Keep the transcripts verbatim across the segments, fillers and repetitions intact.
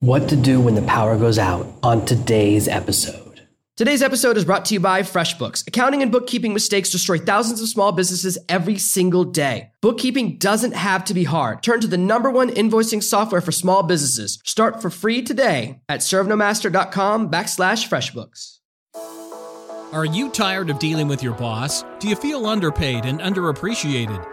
What to do when the power goes out on today's episode. Today's episode is brought to you by FreshBooks. Accounting and bookkeeping mistakes destroy thousands of small businesses every single day. Bookkeeping doesn't have to be hard. Turn to the number one invoicing software for small businesses. Start for free today at servenomaster.com backslash FreshBooks. Are you tired of dealing with your boss? Do you feel underpaid and underappreciated?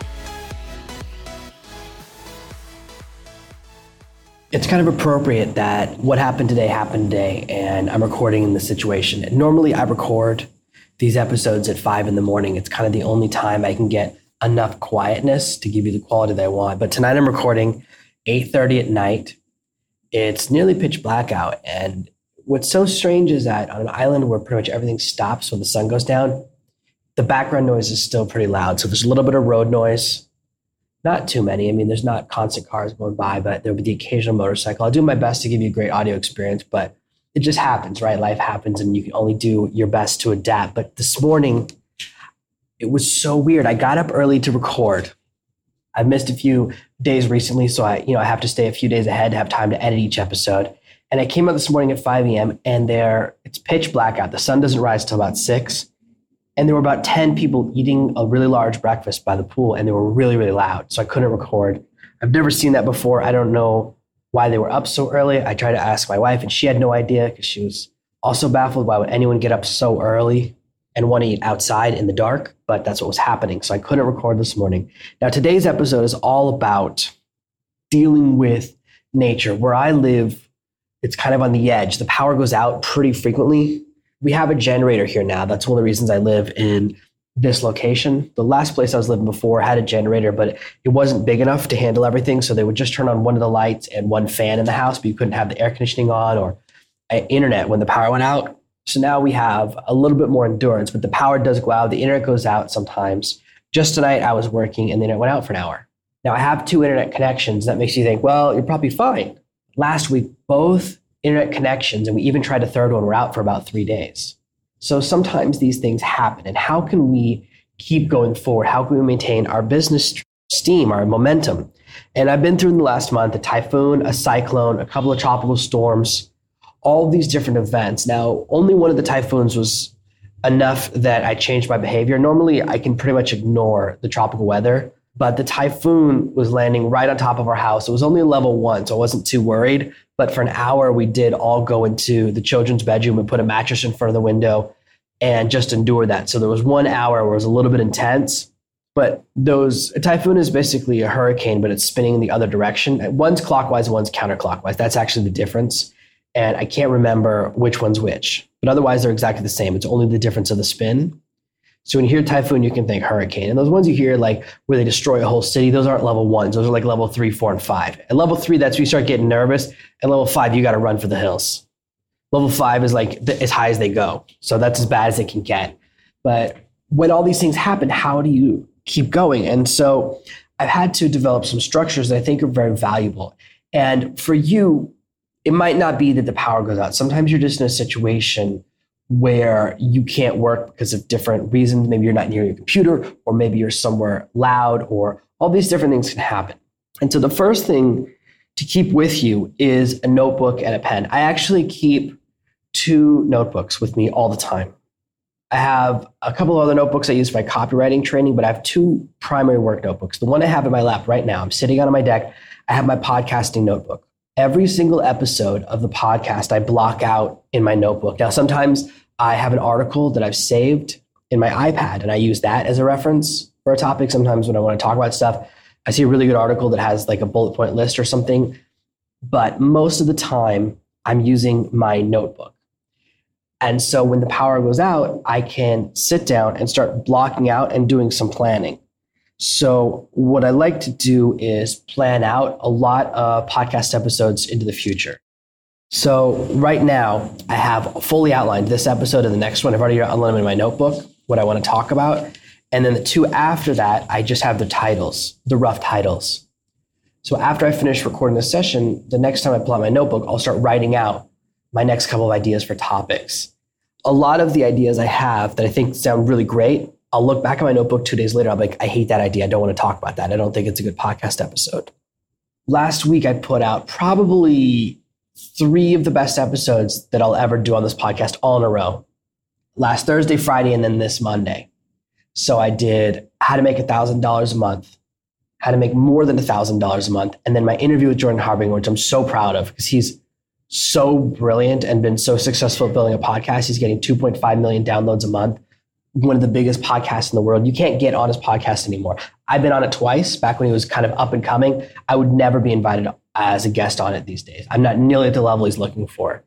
It's kind of appropriate that what happened today happened today, and I'm recording in this situation. Normally, I record these episodes at five in the morning. It's kind of the only time I can get enough quietness to give you the quality that I want. But tonight, I'm recording eight thirty at night. It's nearly pitch black out, and what's so strange is that on an island where pretty much everything stops when the sun goes down, the background noise is still pretty loud. So there's a little bit of road noise. Not too many. I mean, there's not constant cars going by, but there'll be the occasional motorcycle. I'll do my best to give you a great audio experience, but it just happens, right? Life happens, and you can only do your best to adapt. But this morning, it was so weird. I got up early to record. I missed a few days recently, so I, you know, I have to stay a few days ahead to have time to edit each episode. And I came out this morning at five a.m., and there it's pitch black out. The sun doesn't rise till about six. And there were about ten people eating a really large breakfast by the pool, and they were really, really loud. So I couldn't record. I've never seen that before. I don't know why they were up so early. I tried to ask my wife, and she had no idea, because she was also baffled. Why would anyone get up so early and want to eat outside in the dark? But that's what was happening. So I couldn't record this morning. Now, today's episode is all about dealing with nature. Where I live, it's kind of on the edge. The power goes out pretty frequently. We have a generator here now. That's one of the reasons I live in this location. The last place I was living before had a generator, but it wasn't big enough to handle everything. So they would just turn on one of the lights and one fan in the house, but you couldn't have the air conditioning on or internet when the power went out. So now we have a little bit more endurance, but the power does go out. The internet goes out sometimes. Just tonight I was working and the internet went out for an hour. Now I have two internet connections. That makes you think, well, you're probably fine. Last week, both internet connections, and we even tried a third one, we're out for about three days. So sometimes these things happen. And how can we keep going forward? How can we maintain our business steam, our momentum? And I've been through in the last month a typhoon, a cyclone, a couple of tropical storms, all these different events. Now, only one of the typhoons was enough that I changed my behavior. Normally, I can pretty much ignore the tropical weather, but the typhoon was landing right on top of our house. It was only a level one, so I wasn't too worried. But for an hour, we did all go into the children's bedroom and put a mattress in front of the window and just endure that. So there was one hour where it was a little bit intense. But those a typhoon is basically a hurricane, but it's spinning in the other direction. One's clockwise, one's counterclockwise. That's actually the difference. And I can't remember which one's which. But otherwise, they're exactly the same. It's only the difference of the spin. So when you hear typhoon, you can think hurricane. And those ones you hear, like where they destroy a whole city, those aren't level ones. Those are like level three, four, and five. At level three, that's where you start getting nervous. At level five, you got to run for the hills. Level five is like the, as high as they go. So that's as bad as it can get. But when all these things happen, how do you keep going? And so I've had to develop some structures that I think are very valuable. And for you, it might not be that the power goes out. Sometimes you're just in a situation where you can't work because of different reasons. Maybe you're not near your computer, or maybe you're somewhere loud, or all these different things can happen. And so the first thing to keep with you is a notebook and a pen. I actually keep two notebooks with me all the time. I have a couple of other notebooks I use for my copywriting training, but I have two primary work notebooks. The one I have in my lap right now, I'm sitting on my deck, I have my podcasting notebook. Every single episode of the podcast, I block out in my notebook. Now, sometimes I have an article that I've saved in my iPad, and I use that as a reference for a topic. Sometimes when I want to talk about stuff, I see a really good article that has like a bullet point list or something. But most of the time, I'm using my notebook. And so when the power goes out, I can sit down and start blocking out and doing some planning. So what I like to do is plan out a lot of podcast episodes into the future. So right now, I have fully outlined this episode and the next one. I've already outlined them in my notebook. what I want to talk about. And then the two after that, I just have the titles, the rough titles. So after I finish recording this session, the next time I pull out my notebook, I'll start writing out my next couple of ideas for topics. A lot of the ideas I have that I think sound really great, I'll look back at my notebook two days later. I'll be like, I hate that idea. I don't want to talk about that. I don't think it's a good podcast episode. Last week, I put out probably three of the best episodes that I'll ever do on this podcast all in a row. Last Thursday, Friday, and then this Monday. So I did how to make one thousand dollars a month, how to make more than one thousand dollars a month, and then my interview with Jordan Harbinger, which I'm so proud of because he's so brilliant and been so successful at building a podcast. He's getting two point five million downloads a month. One of the biggest podcasts in the world. You can't get on his podcast anymore. I've been on it twice back when he was kind of up and coming. I would never be invited as a guest on it these days. I'm not nearly at the level he's looking for.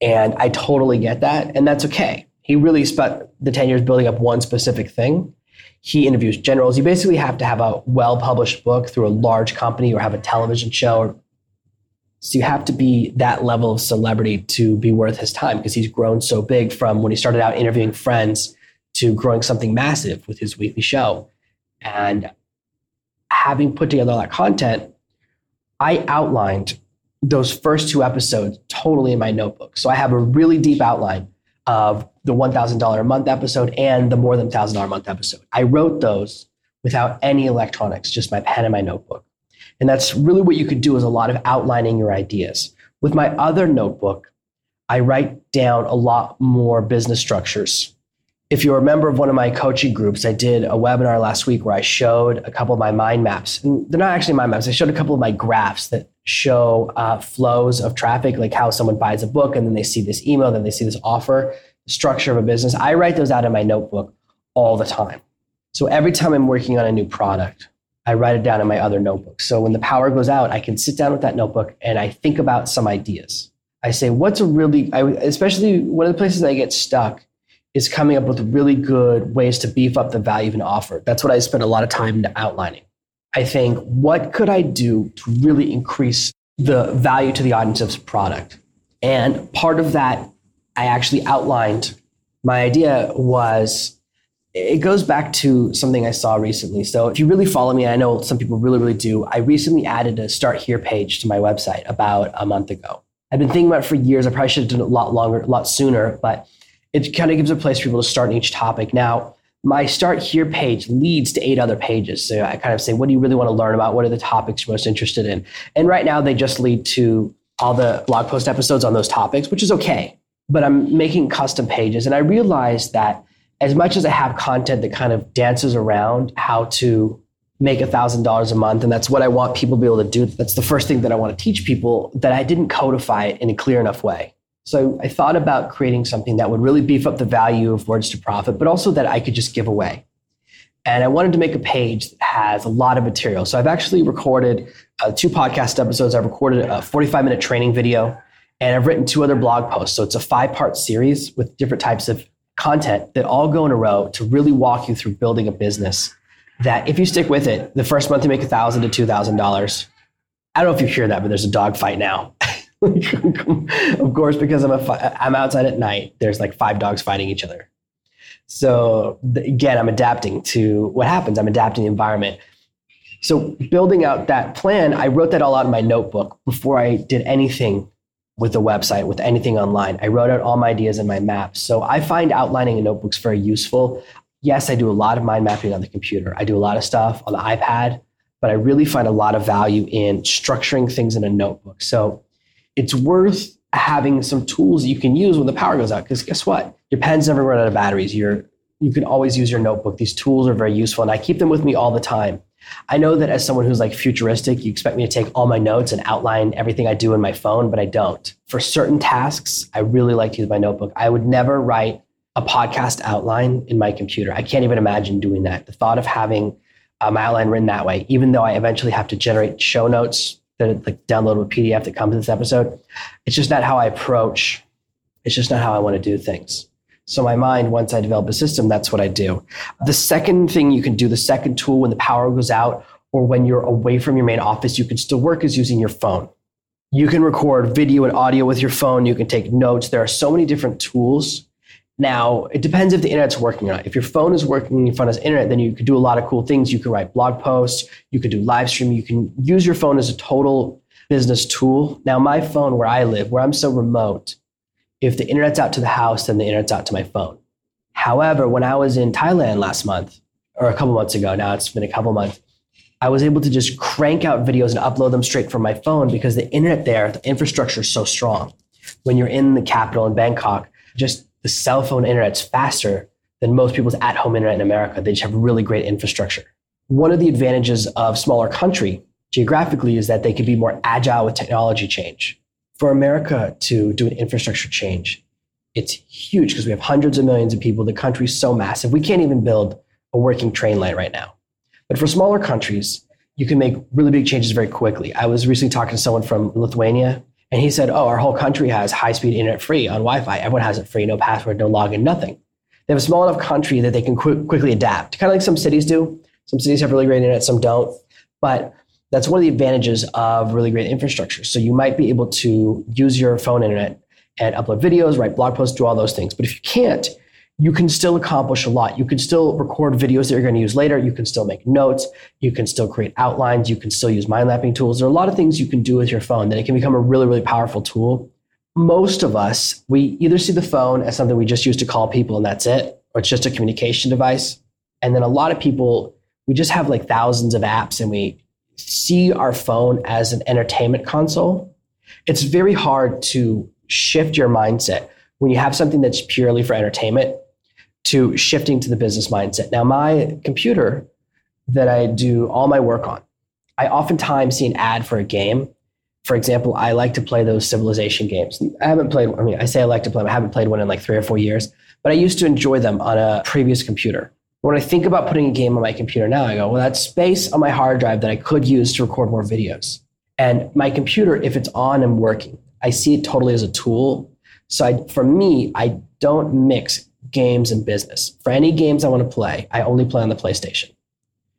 And I totally get that. And that's okay. He really spent the ten years building up one specific thing. He interviews generals. You basically have to have a well-published book through a large company or have a television show. Or, so you have to be that level of celebrity to be worth his time because he's grown so big from when he started out interviewing friends to growing something massive with his weekly show. And having put together all that content, I outlined those first two episodes totally in my notebook. So I have a really deep outline of the one thousand dollars a month episode and the more than one thousand dollars a month episode. I wrote those without any electronics, just my pen and my notebook. And that's really what you could do is a lot of outlining your ideas. With my other notebook, I write down a lot more business structures. If you're a member of one of my coaching groups, I did a webinar last week where I showed a couple of my mind maps. And they're not actually mind maps. I showed a couple of my graphs that show uh, flows of traffic, like how someone buys a book, and then they see this email, then they see this offer, structure of a business. I write those out in my notebook all the time. So every time I'm working on a new product, I write it down in my other notebook. So when the power goes out, I can sit down with that notebook and I think about some ideas. I say, what's a really, I, especially one of the places I get stuck is coming up with really good ways to beef up the value of an offer. That's what I spend a lot of time outlining. I think, what could I do to really increase the value to the audience of this product? And part of that, I actually outlined my idea was, it goes back to something I saw recently. So if you really follow me, and I know some people really, really do, I recently added a Start Here page to my website about a month ago. I've been thinking about it for years. I probably should have done it a lot longer, a lot sooner, but it kind of gives a place for people to start in each topic. Now, my Start Here page leads to eight other pages. So I kind of say, what do you really want to learn about? What are the topics you're most interested in? And right now, they just lead to all the blog post episodes on those topics, which is okay. But I'm making custom pages. And I realized that as much as I have content that kind of dances around how to make one thousand dollars a month, and that's what I want people to be able to do, that's the first thing that I want to teach people, that I didn't codify it in a clear enough way. So I thought about creating something that would really beef up the value of Words to Profit, but also that I could just give away. And I wanted to make a page that has a lot of material. So I've actually recorded uh, two podcast episodes. I've recorded a forty-five minute training video, and I've written two other blog posts. So it's a five-part series with different types of content that all go in a row to really walk you through building a business that if you stick with it, the first month you make one thousand dollars to two thousand dollars. I don't know if you hear that, but there's a dogfight now. Of course, because I'm a fi- I'm outside at night, there's like five dogs fighting each other. So again, I'm adapting to what happens. I'm adapting the environment. So building out that plan, I wrote that all out in my notebook before I did anything with the website, with anything online. I wrote out all my ideas in my maps. So I find outlining in notebooks very useful. Yes, I do a lot of mind mapping on the computer. I do a lot of stuff on the iPad, but I really find a lot of value in structuring things in a notebook. So it's worth having some tools that you can use when the power goes out, because guess what? Your pens never run out of batteries. You're, you can always use your notebook. These tools are very useful, and I keep them with me all the time. I know that as someone who's like futuristic, you expect me to take all my notes and outline everything I do in my phone, but I don't. For certain tasks, I really like to use my notebook. I would never write a podcast outline in my computer. I can't even imagine doing that. The thought of having my outline written that way, even though I eventually have to generate show notes, that like download a P D F that comes in this episode. It's just not how I approach. It's just not how I want to do things. So my mind, once I develop a system, that's what I do. The second thing you can do, the second tool when the power goes out or when you're away from your main office, you can still work is using your phone. You can record video and audio with your phone. You can take notes. There are so many different tools. Now, it depends if the internet's working or not. If your phone is working in front of the internet, then you could do a lot of cool things. You could write blog posts. You could do live stream. You can use your phone as a total business tool. Now, my phone where I live, where I'm so remote, if the internet's out to the house, then the internet's out to my phone. However, when I was in Thailand last month, or a couple months ago, now it's been a couple months, I was able to just crank out videos and upload them straight from my phone because the internet there, the infrastructure is so strong. When you're in the capital in Bangkok, just the cell phone internet's faster than most people's at-home internet in America. They just have really great infrastructure. One of the advantages of smaller country geographically is that they can be more agile with technology change. For America to do an infrastructure change, it's huge because we have hundreds of millions of people. The country's so massive. We can't even build a working train line right now. But for smaller countries, you can make really big changes very quickly. I was recently talking to someone from Lithuania, and he said, oh, our whole country has high-speed internet free on Wi-Fi. Everyone has it free, no password, no login, nothing. They have a small enough country that they can qu- quickly adapt, kind of like some cities do. Some cities have really great internet, some don't. But that's one of the advantages of really great infrastructure. So you might be able to use your phone internet and upload videos, write blog posts, do all those things. But if you can't, you can still accomplish a lot. You can still record videos that you're going to use later. You can still make notes. You can still create outlines. You can still use mind mapping tools. There are a lot of things you can do with your phone that it can become a really, really powerful tool. Most of us, we either see the phone as something we just use to call people and that's it, or it's just a communication device. And then a lot of people, we just have like thousands of apps and we see our phone as an entertainment console. It's very hard to shift your mindset when you have something that's purely for entertainment to shifting to the business mindset. Now, my computer that I do all my work on, I oftentimes see an ad for a game. For example, I like to play those Civilization games. I haven't played, I mean, I say I like to play them. I haven't played one in like three or four years, but I used to enjoy them on a previous computer. When I think about putting a game on my computer now, I go, well, that's space on my hard drive that I could use to record more videos. And my computer, if it's on and working, I see it totally as a tool. So I, for me, I don't mix games and business. For any games I want to play, I only play on the PlayStation.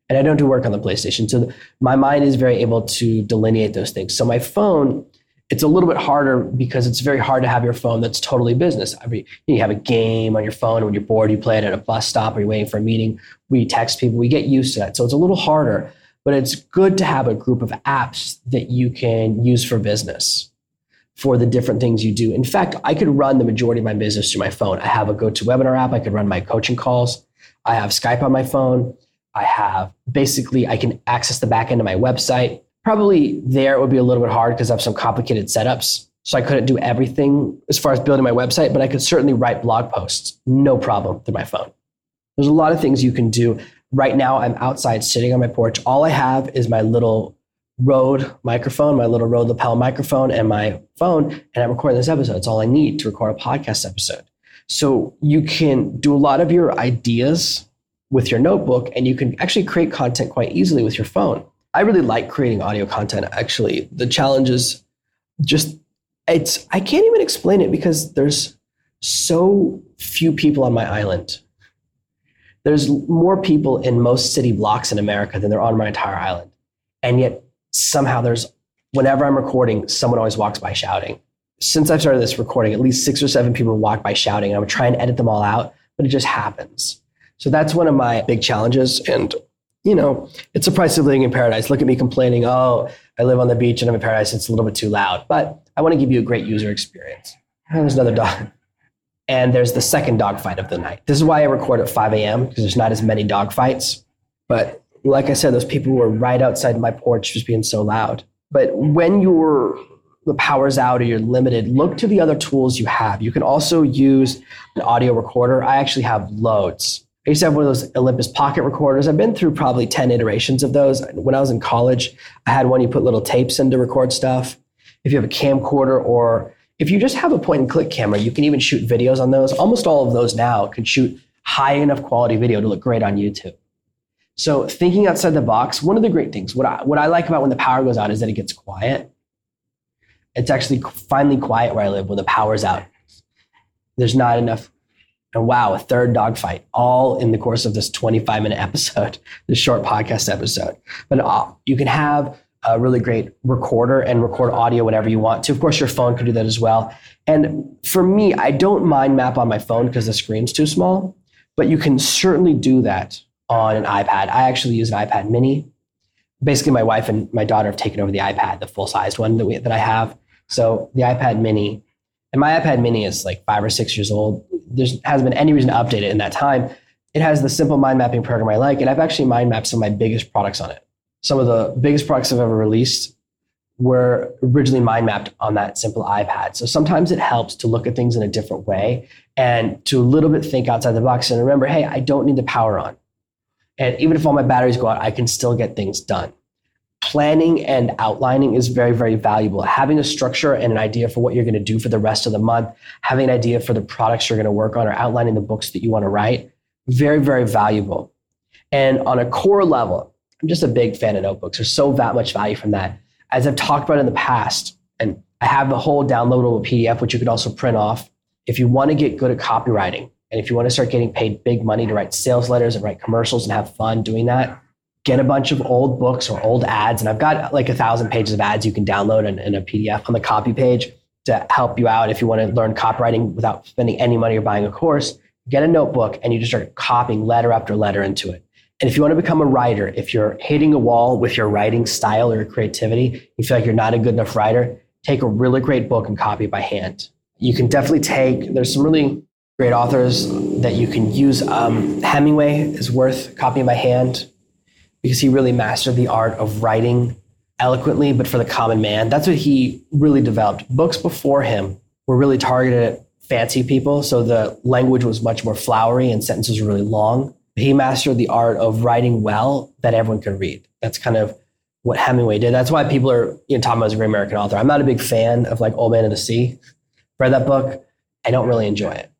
And I don't do work on the PlayStation. So the, my mind is very able to delineate those things. So my phone, it's a little bit harder because it's very hard to have your phone that's totally business. I mean, you have a game on your phone, and when you're bored, you play it at a bus stop or you're waiting for a meeting. We text people. We get used to that. So it's a little harder, but it's good to have a group of apps that you can use for business, for the different things you do. In fact, I could run the majority of my business through my phone. I have a GoToWebinar app. I could run my coaching calls. I have Skype on my phone. I have basically, I can access the back end of my website. Probably there it would be a little bit hard because I have some complicated setups. So I couldn't do everything as far as building my website, but I could certainly write blog posts, no problem, through my phone. There's a lot of things you can do. Right now, I'm outside sitting on my porch. All I have is my little Rode microphone, my little Rode lapel microphone, and my phone, and I'm recording this episode. It's all I need to record a podcast episode. So you can do a lot of your ideas with your notebook, and you can actually create content quite easily with your phone. I really like creating audio content, actually. The challenge is just, it's, I can't even explain it because there's so few people on my island. There's more people in most city blocks in America than there are on my entire island. And yet, somehow there's, whenever I'm recording, someone always walks by shouting. Since I've started this recording, at least six or seven people walk by shouting, and I would try and edit them all out, but it just happens. So that's one of my big challenges. And, you know, it's the price of living in paradise. Look at me complaining, oh, I live on the beach and I'm in paradise. It's a little bit too loud, but I want to give you a great user experience. And there's another dog. And there's the second dog fight of the night. This is why I record at five a.m. because there's not as many dog fights, but like I said, those people were right outside my porch just being so loud. But when you're the power's out or you're limited, look to the other tools you have. You can also use an audio recorder. I actually have loads. I used to have one of those Olympus pocket recorders. I've been through probably ten iterations of those. When I was in college, I had one you put little tapes in to record stuff. If you have a camcorder or if you just have a point and click camera, you can even shoot videos on those. Almost all of those now can shoot high enough quality video to look great on YouTube. So thinking outside the box, one of the great things, what I, what I like about when the power goes out is that it gets quiet. It's actually finally quiet where I live when the power's out. There's not enough. And wow, a third dogfight, all in the course of this twenty-five minute episode, this short podcast episode. But uh, you can have a really great recorder and record audio whenever you want to. Of course, your phone could do that as well. And for me, I don't mind map on my phone because the screen's too small, but you can certainly do that on an iPad. I actually use an iPad mini. Basically, my wife and my daughter have taken over the iPad, the full-sized one that we, that I have. So the iPad mini, and my iPad mini is like five or six years old. There hasn't been any reason to update it in that time. It has the simple mind mapping program I like, and I've actually mind mapped some of my biggest products on it. Some of the biggest products I've ever released were originally mind mapped on that simple iPad. So sometimes it helps to look at things in a different way and to a little bit think outside the box and remember, hey, I don't need the power on. And even if all my batteries go out, I can still get things done. Planning and outlining is very, very valuable. Having a structure and an idea for what you're going to do for the rest of the month, having an idea for the products you're going to work on or outlining the books that you want to write, very, very valuable. And on a core level, I'm just a big fan of notebooks. There's so that much value from that. As I've talked about in the past, and I have the whole downloadable P D F, which you could also print off. If you want to get good at copywriting, and if you want to start getting paid big money to write sales letters and write commercials and have fun doing that, get a bunch of old books or old ads. And I've got like a thousand pages of ads you can download in, in a P D F on the copy page to help you out. If you want to learn copywriting without spending any money or buying a course, get a notebook and you just start copying letter after letter into it. And if you want to become a writer, if you're hitting a wall with your writing style or your creativity, you feel like you're not a good enough writer, take a really great book and copy it by hand. You can definitely take, there's some really great authors that you can use. Um, Hemingway is worth copying by hand because he really mastered the art of writing eloquently, but for the common man. That's what he really developed. Books before him were really targeted at fancy people, so the language was much more flowery and sentences were really long. He mastered the art of writing well that everyone could read. That's kind of what Hemingway did. That's why people are, you know, talking about as a great American author. I'm not a big fan of like Old Man and the Sea. Read that book. I don't really enjoy it.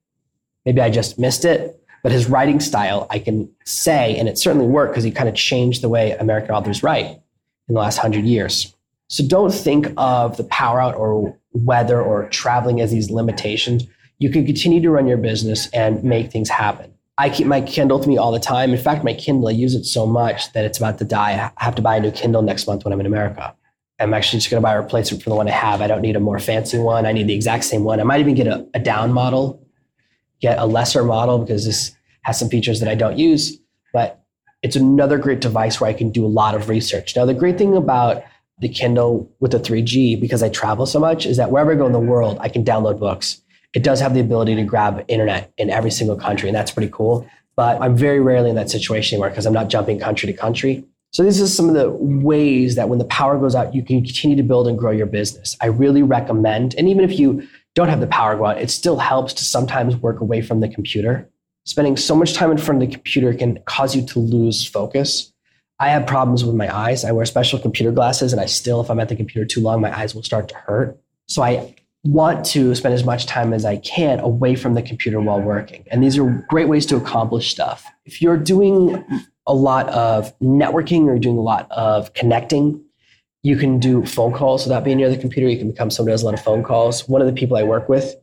Maybe I just missed it, but his writing style, I can say, and it certainly worked because he kind of changed the way American authors write in the last hundred years. So don't think of the power out or weather or traveling as these limitations. You can continue to run your business and make things happen. I keep my Kindle with me all the time. In fact, my Kindle, I use it so much that it's about to die. I have to buy a new Kindle next month when I'm in America. I'm actually just going to buy a replacement for the one I have. I don't need a more fancy one. I need the exact same one. I might even get a, a down model, get a lesser model because this has some features that I don't use, but it's another great device where I can do a lot of research. Now, the great thing about the Kindle with the three G, because I travel so much, is that wherever I go in the world, I can download books. It does have the ability to grab internet in every single country, and that's pretty cool. But I'm very rarely in that situation anymore because I'm not jumping country to country. So these are some of the ways that when the power goes out, you can continue to build and grow your business. I really recommend, and even if you don't have the power go out, it still helps to sometimes work away from the computer. Spending so much time in front of the computer can cause you to lose focus. I have problems with my eyes. I wear special computer glasses, and I still, if I'm at the computer too long, my eyes will start to hurt. So I want to spend as much time as I can away from the computer while working. And these are great ways to accomplish stuff. If you're doing a lot of networking or doing a lot of connecting, you can do phone calls without being near the computer. You can become somebody who does a lot of phone calls. One of the people I work with,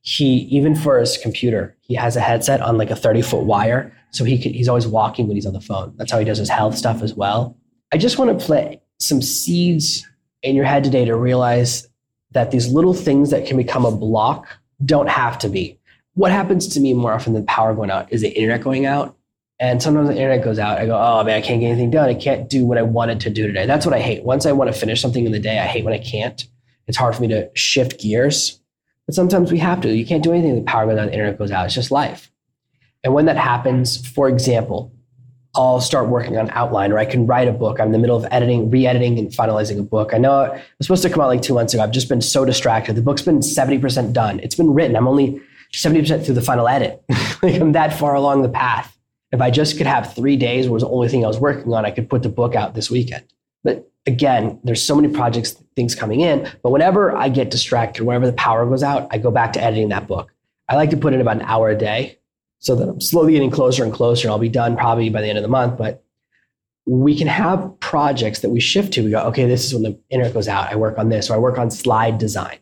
he, even for his computer, he has a headset on like a thirty foot wire. So he could, he's always walking when he's on the phone. That's how he does his health stuff as well. I just want to plant some seeds in your head today to realize that these little things that can become a block don't have to be. What happens to me more often than power going out is the internet going out. And sometimes the internet goes out. I go, oh man, I can't get anything done. I can't do what I wanted to do today. That's what I hate. Once I want to finish something in the day, I hate when I can't. It's hard for me to shift gears. But sometimes we have to. You can't do anything when the power goes out, the internet goes out. It's just life. And when that happens, for example, I'll start working on outline, or I can write a book. I'm in the middle of editing, re-editing, and finalizing a book. I know it was supposed to come out like two months ago. I've just been so distracted. The book's been seventy percent done. It's been written. I'm only seventy percent through the final edit. Like I'm that far along the path. If I just could have three days, was the only thing I was working on, I could put the book out this weekend. But again, there's so many projects, things coming in. But whenever I get distracted, whenever the power goes out, I go back to editing that book. I like to put in about an hour a day, so that I'm slowly getting closer and closer, and I'll be done probably by the end of the month. But we can have projects that we shift to. We go, okay, this is when the internet goes out. I work on this, or I work on slide design,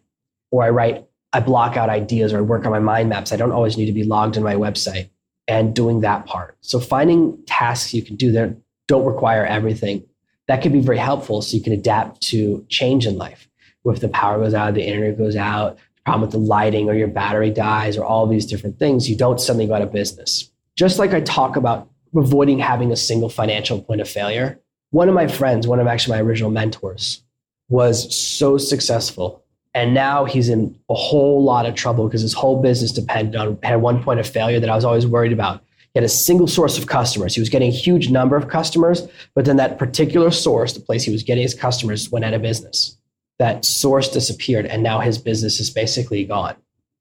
or I write, I block out ideas, or I work on my mind maps. I don't always need to be logged in my website and doing that part. So finding tasks you can do that don't require everything that could be very helpful so you can adapt to change in life. If the power goes out, the internet goes out, the problem with the lighting or your battery dies or all these different things, you don't suddenly go out of business. Just like I talk about avoiding having a single financial point of failure, one of my friends, one of actually my original mentors, was so successful. And now he's in a whole lot of trouble because his whole business depended on, had one point of failure that I was always worried about. He had a single source of customers. He was getting a huge number of customers, but then that particular source, the place he was getting his customers, went out of business. That source disappeared, and now his business is basically gone.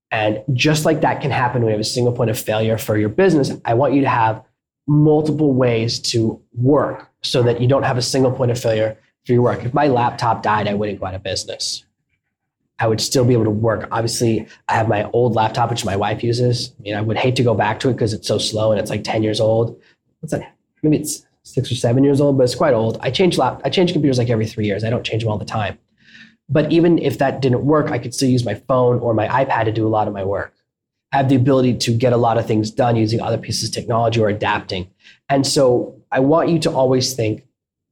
And just like that can happen when you have a single point of failure for your business, I want you to have multiple ways to work so that you don't have a single point of failure for your work. If my laptop died, I wouldn't go out of business. I would still be able to work. Obviously, I have my old laptop, which my wife uses. I mean, I would hate to go back to it because it's so slow and it's like ten years old. What's that? Maybe it's six or seven years old, but it's quite old. I change lap- I change computers like every three years. I don't change them all the time. But even if that didn't work, I could still use my phone or my iPad to do a lot of my work. I have the ability to get a lot of things done using other pieces of technology or adapting. And so I want you to always think,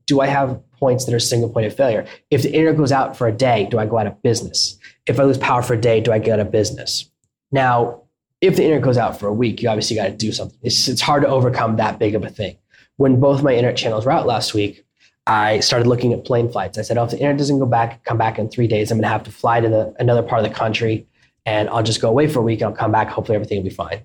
do I have points that are single point of failure? If the internet goes out for a day, do I go out of business? If I lose power for a day, do I get out of business? Now, if the internet goes out for a week, you obviously got to do something. It's, it's hard to overcome that big of a thing. When both my internet channels were out last week, I started looking at plane flights. I said, oh, if the internet doesn't go back, come back in three days, I'm going to have to fly to the, another part of the country, and I'll just go away for a week, and I'll come back. Hopefully, everything will be fine.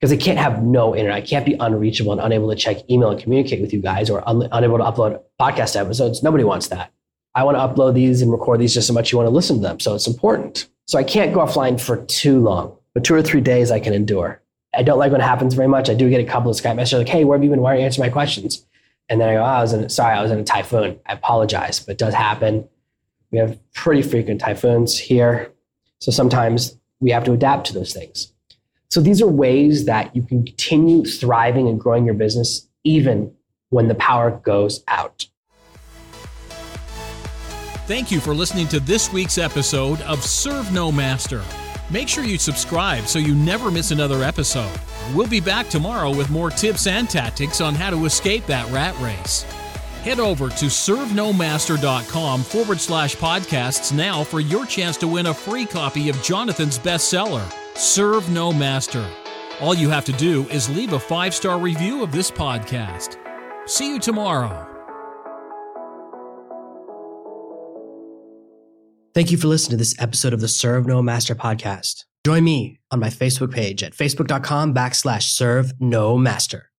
Because I can't have no internet. I can't be unreachable and unable to check email and communicate with you guys, or un- unable to upload podcast episodes. Nobody wants that. I want to upload these and record these just so much you want to listen to them. So it's important. So I can't go offline for too long, but two or three days I can endure. I don't like when it happens very much. I do get a couple of Skype messages like, hey, where have you been? Why aren't you answering my questions? And then I go, oh, I was in, sorry, I was in a typhoon. I apologize, but it does happen. We have pretty frequent typhoons here. So sometimes we have to adapt to those things. So these are ways that you can continue thriving and growing your business even when the power goes out. Thank you for listening to this week's episode of Serve No Master. Make sure you subscribe so you never miss another episode. We'll be back tomorrow with more tips and tactics on how to escape that rat race. Head over to servenomaster.com forward slash podcasts now for your chance to win a free copy of Jonathan's bestseller, Serve No Master. All you have to do is leave a five-star review of this podcast. See you tomorrow. Thank you for listening to this episode of the Serve No Master podcast. Join me on my Facebook page at facebook.com backslash serve no master.